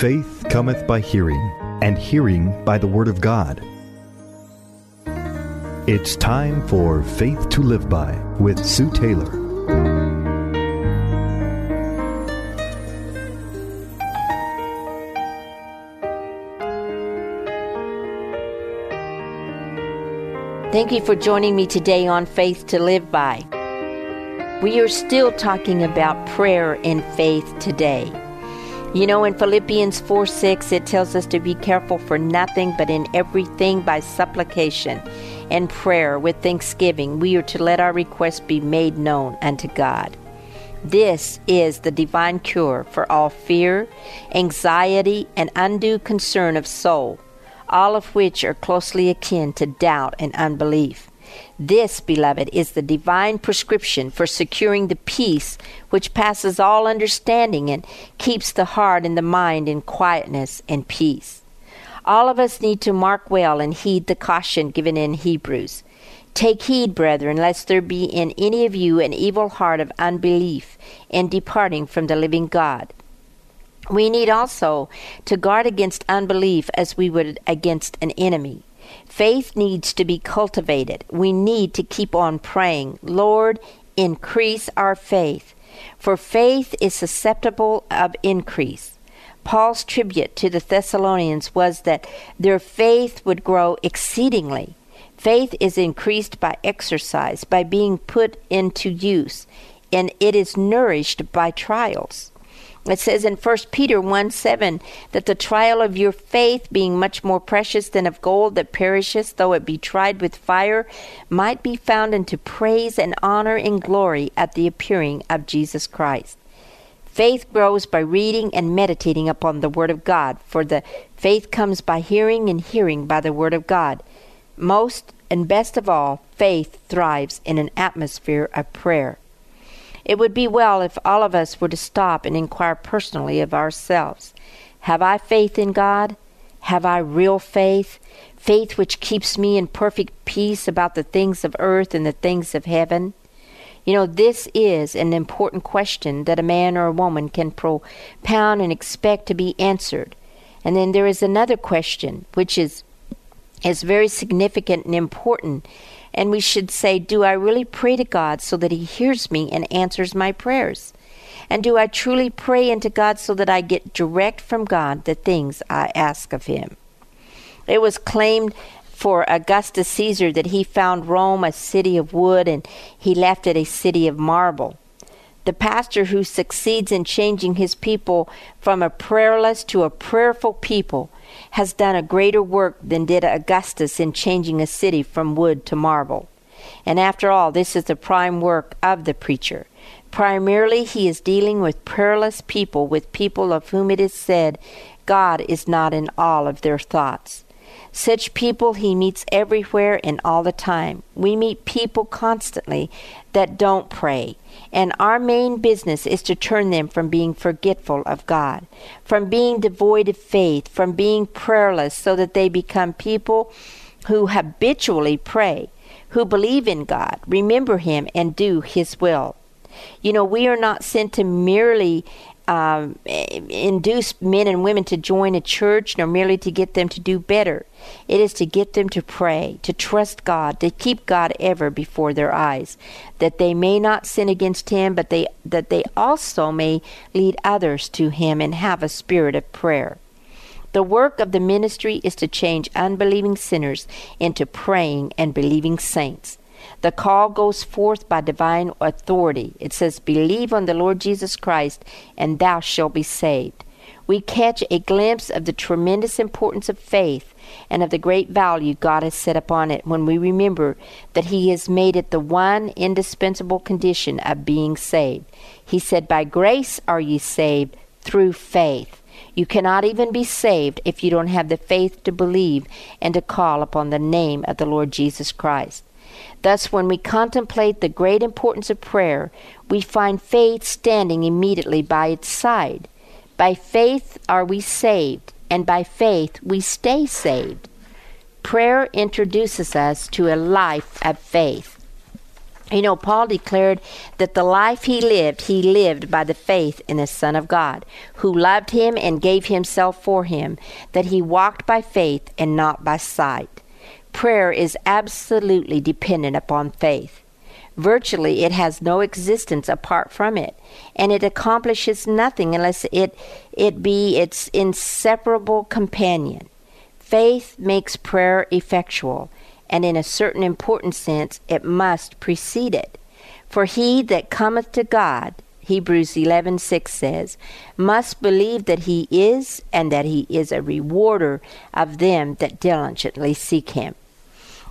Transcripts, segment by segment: Faith cometh by hearing, and hearing by the Word of God. It's time for Faith to Live By with Sue Taylor. Thank you for joining me today on Faith to Live By. We are still talking about prayer and faith today. You know, in Philippians 4:6, it tells us to be careful for nothing, but in everything by supplication and prayer with thanksgiving, we are to let our requests be made known unto God. This is the divine cure for all fear, anxiety, and undue concern of soul, all of which are closely akin to doubt and unbelief. This, beloved, is the divine prescription for securing the peace which passes all understanding and keeps the heart and the mind in quietness and peace. All of us need to mark well and heed the caution given in Hebrews. Take heed, brethren, lest there be in any of you an evil heart of unbelief in departing from the living God. We need also to guard against unbelief as we would against an enemy. Faith needs to be cultivated. We need to keep on praying, Lord, increase our faith, for faith is susceptible of increase. Paul's tribute to the Thessalonians was that their faith would grow exceedingly. Faith is increased by exercise, by being put into use, and it is nourished by trials. It says in 1 Peter 1:7 that the trial of your faith, being much more precious than of gold that perisheth, though it be tried with fire, might be found unto praise and honor and glory at the appearing of Jesus Christ. Faith grows by reading and meditating upon the Word of God, for the faith comes by hearing, and hearing by the Word of God. Most and best of all, faith thrives in an atmosphere of prayer. It would be well if all of us were to stop and inquire personally of ourselves. Have I faith in God? Have I real faith? Faith which keeps me in perfect peace about the things of earth and the things of heaven? You know, this is an important question that a man or a woman can propound and expect to be answered. And then there is another question, which is very significant and important. And we should say, do I really pray to God so that He hears me and answers my prayers? And do I truly pray unto God so that I get direct from God the things I ask of Him? It was claimed for Augustus Caesar that he found Rome a city of wood and he left it a city of marble. The pastor who succeeds in changing his people from a prayerless to a prayerful people has done a greater work than did Augustus in changing a city from wood to marble. And after all, this is the prime work of the preacher. Primarily, he is dealing with prayerless people, with people of whom it is said, God is not in all of their thoughts. Such people he meets everywhere and all the time. We meet people constantly that don't pray, and our main business is to turn them from being forgetful of God, from being devoid of faith, from being prayerless, so that they become people who habitually pray, who believe in God, remember Him, and do His will. You know, we are not sent to merely induce men and women to join a church, nor merely to get them to do better. It is to get them to pray, to trust God, to keep God ever before their eyes, that they may not sin against Him, but that they also may lead others to Him and have a spirit of prayer. The work of the ministry is to change unbelieving sinners into praying and believing saints. The call goes forth by divine authority. It says, believe on the Lord Jesus Christ, and thou shalt be saved. We catch a glimpse of the tremendous importance of faith and of the great value God has set upon it when we remember that He has made it the one indispensable condition of being saved. He said, by grace are ye saved through faith. You cannot even be saved if you don't have the faith to believe and to call upon the name of the Lord Jesus Christ. Thus, when we contemplate the great importance of prayer, we find faith standing immediately by its side. By faith are we saved, and by faith we stay saved. Prayer introduces us to a life of faith. You know, Paul declared that the life he lived by the faith in the Son of God, who loved him and gave himself for him, that he walked by faith and not by sight. Prayer is absolutely dependent upon faith. Virtually, it has no existence apart from it, and it accomplishes nothing unless it be its inseparable companion. Faith makes prayer effectual, and in a certain important sense, it must precede it. For he that cometh to God, Hebrews 11:6 says, must believe that he is, and that he is a rewarder of them that diligently seek him.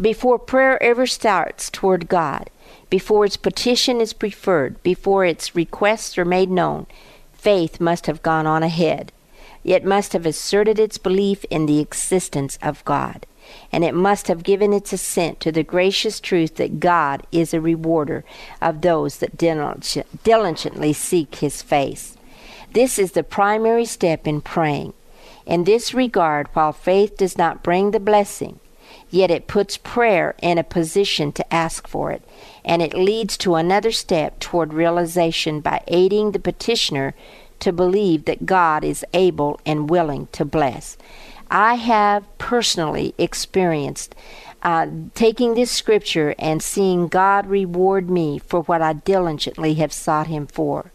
Before prayer ever starts toward God, before its petition is preferred, before its requests are made known, faith must have gone on ahead. It must have asserted its belief in the existence of God. And it must have given its assent to the gracious truth that God is a rewarder of those that diligently seek his face. This is the primary step in praying. In this regard, while faith does not bring the blessing, yet it puts prayer in a position to ask for it, and it leads to another step toward realization by aiding the petitioner to believe that God is able and willing to bless. I have personally experienced taking this scripture and seeing God reward me for what I diligently have sought him for.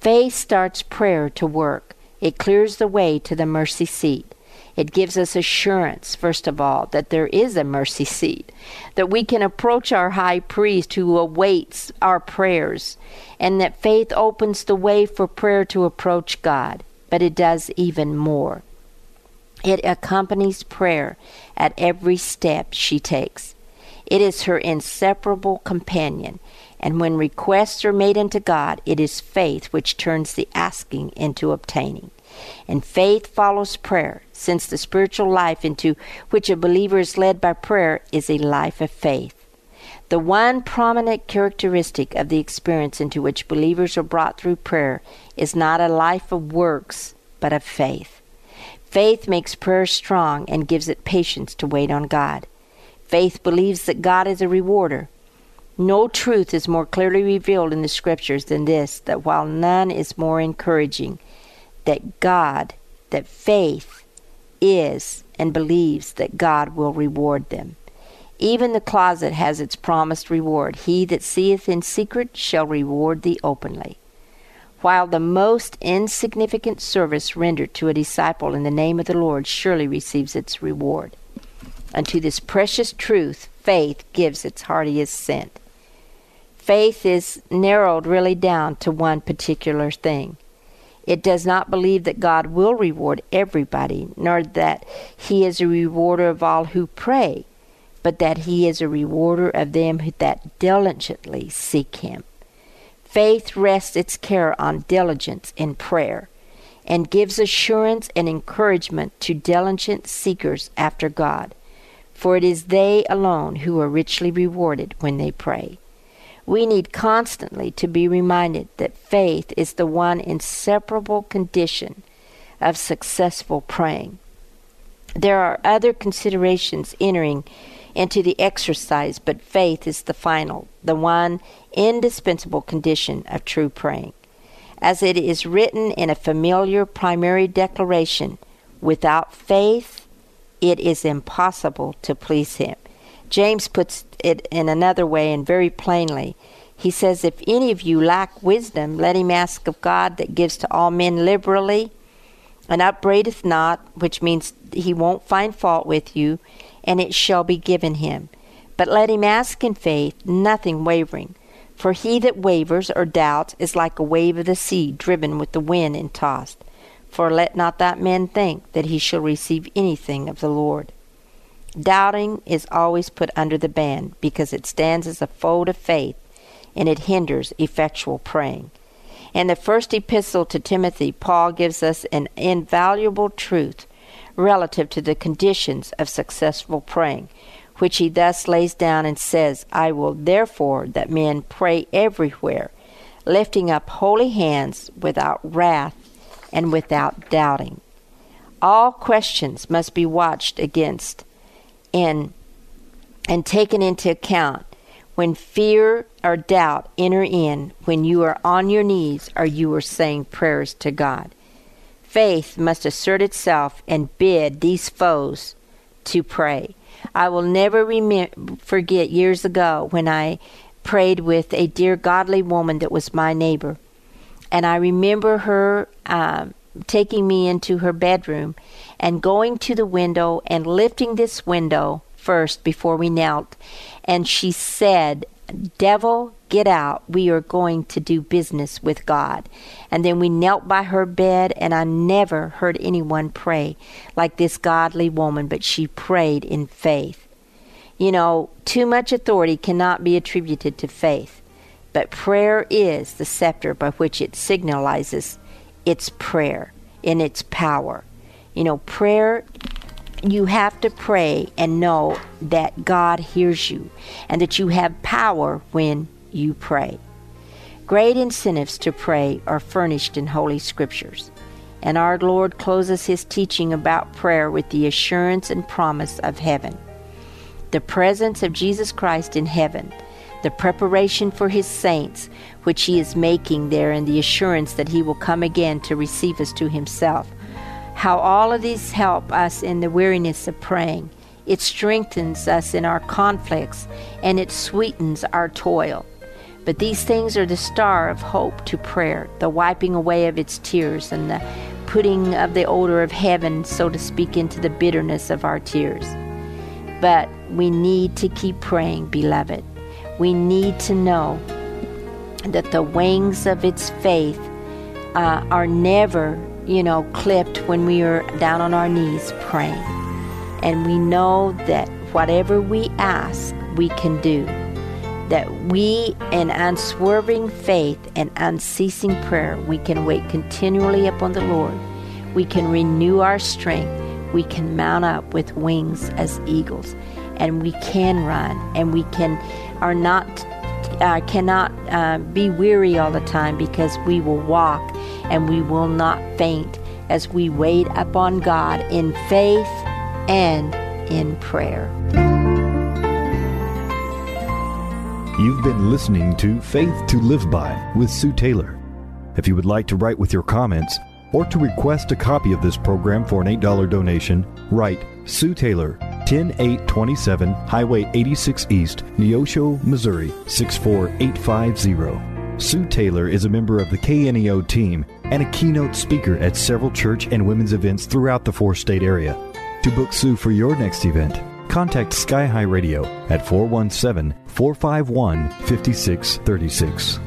Faith starts prayer to work. It clears the way to the mercy seat. It gives us assurance, first of all, that there is a mercy seat, that we can approach our high priest who awaits our prayers, and that faith opens the way for prayer to approach God. But it does even more. It accompanies prayer at every step she takes. It is her inseparable companion, and when requests are made unto God, it is faith which turns the asking into obtaining. And faith follows prayer, since the spiritual life into which a believer is led by prayer is a life of faith. The one prominent characteristic of the experience into which believers are brought through prayer is not a life of works, but of faith. Faith makes prayer strong and gives it patience to wait on God. Faith believes that God is a rewarder. No truth is more clearly revealed in the scriptures than this, that while none is more encouraging, that faith is and believes that God will reward them. Even the closet has its promised reward. He that seeth in secret shall reward thee openly. While the most insignificant service rendered to a disciple in the name of the Lord surely receives its reward. Unto this precious truth, faith gives its hearty assent. Faith is narrowed really down to one particular thing. It does not believe that God will reward everybody, nor that he is a rewarder of all who pray, but that he is a rewarder of them that diligently seek him. Faith rests its care on diligence in prayer and gives assurance and encouragement to diligent seekers after God, for it is they alone who are richly rewarded when they pray. We need constantly to be reminded that faith is the one inseparable condition of successful praying. There are other considerations entering into the exercise, but faith is the final, the one indispensable condition of true praying. As it is written in a familiar primary declaration, without faith it is impossible to please him. James puts it in another way and very plainly. He says, if any of you lack wisdom, let him ask of God that gives to all men liberally and upbraideth not, which means he won't find fault with you, and it shall be given him. But let him ask in faith, nothing wavering. For he that wavers or doubts is like a wave of the sea, driven with the wind and tossed. For let not that man think that he shall receive anything of the Lord. Doubting is always put under the ban, because it stands as a fold of faith, and it hinders effectual praying. In the first epistle to Timothy, Paul gives us an invaluable truth relative to the conditions of successful praying, which he thus lays down and says, I will therefore that men pray everywhere, lifting up holy hands without wrath and without doubting. All questions must be watched against and taken into account When fear or doubt enter in, when you are on your knees or you are saying prayers to God, faith must assert itself and bid these foes to pray. I will never forget years ago when I prayed with a dear godly woman that was my neighbor. And I remember her taking me into her bedroom and going to the window and lifting this window first before we knelt. And she said, "Devil, get out. We are going to do business with God." And then we knelt by her bed, and I never heard anyone pray like this godly woman, but she prayed in faith. You know, too much authority cannot be attributed to faith, but prayer is the scepter by which it signalizes its prayer and its power. You know, prayer, you have to pray and know that God hears you and that you have power when you pray. Great incentives to pray are furnished in Holy Scriptures. And our Lord closes his teaching about prayer with the assurance and promise of heaven. The presence of Jesus Christ in heaven, the preparation for his saints, which he is making there, and the assurance that he will come again to receive us to himself. How all of these help us in the weariness of praying. It strengthens us in our conflicts, and it sweetens our toil. But these things are the star of hope to prayer, the wiping away of its tears, and the putting of the odor of heaven, so to speak, into the bitterness of our tears. But we need to keep praying, beloved. We need to know that the wings of its faith are never clipped when we are down on our knees praying. And we know that whatever we ask, we can do. That we, in unswerving faith and unceasing prayer, we can wait continually upon the Lord. We can renew our strength. We can mount up with wings as eagles. And we can run. And we cannot be weary all the time, because we will walk and we will not faint as we wait upon God in faith and in prayer. You've been listening to Faith to Live By with Sue Taylor. If you would like to write with your comments or to request a copy of this program for an $8 donation, write Sue Taylor, 10827 Highway 86 East, Neosho, Missouri, 64850. Sue Taylor is a member of the KNEO team and a keynote speaker at several church and women's events throughout the four-state area. To book Sue for your next event, contact Sky High Radio at 417-451-5636.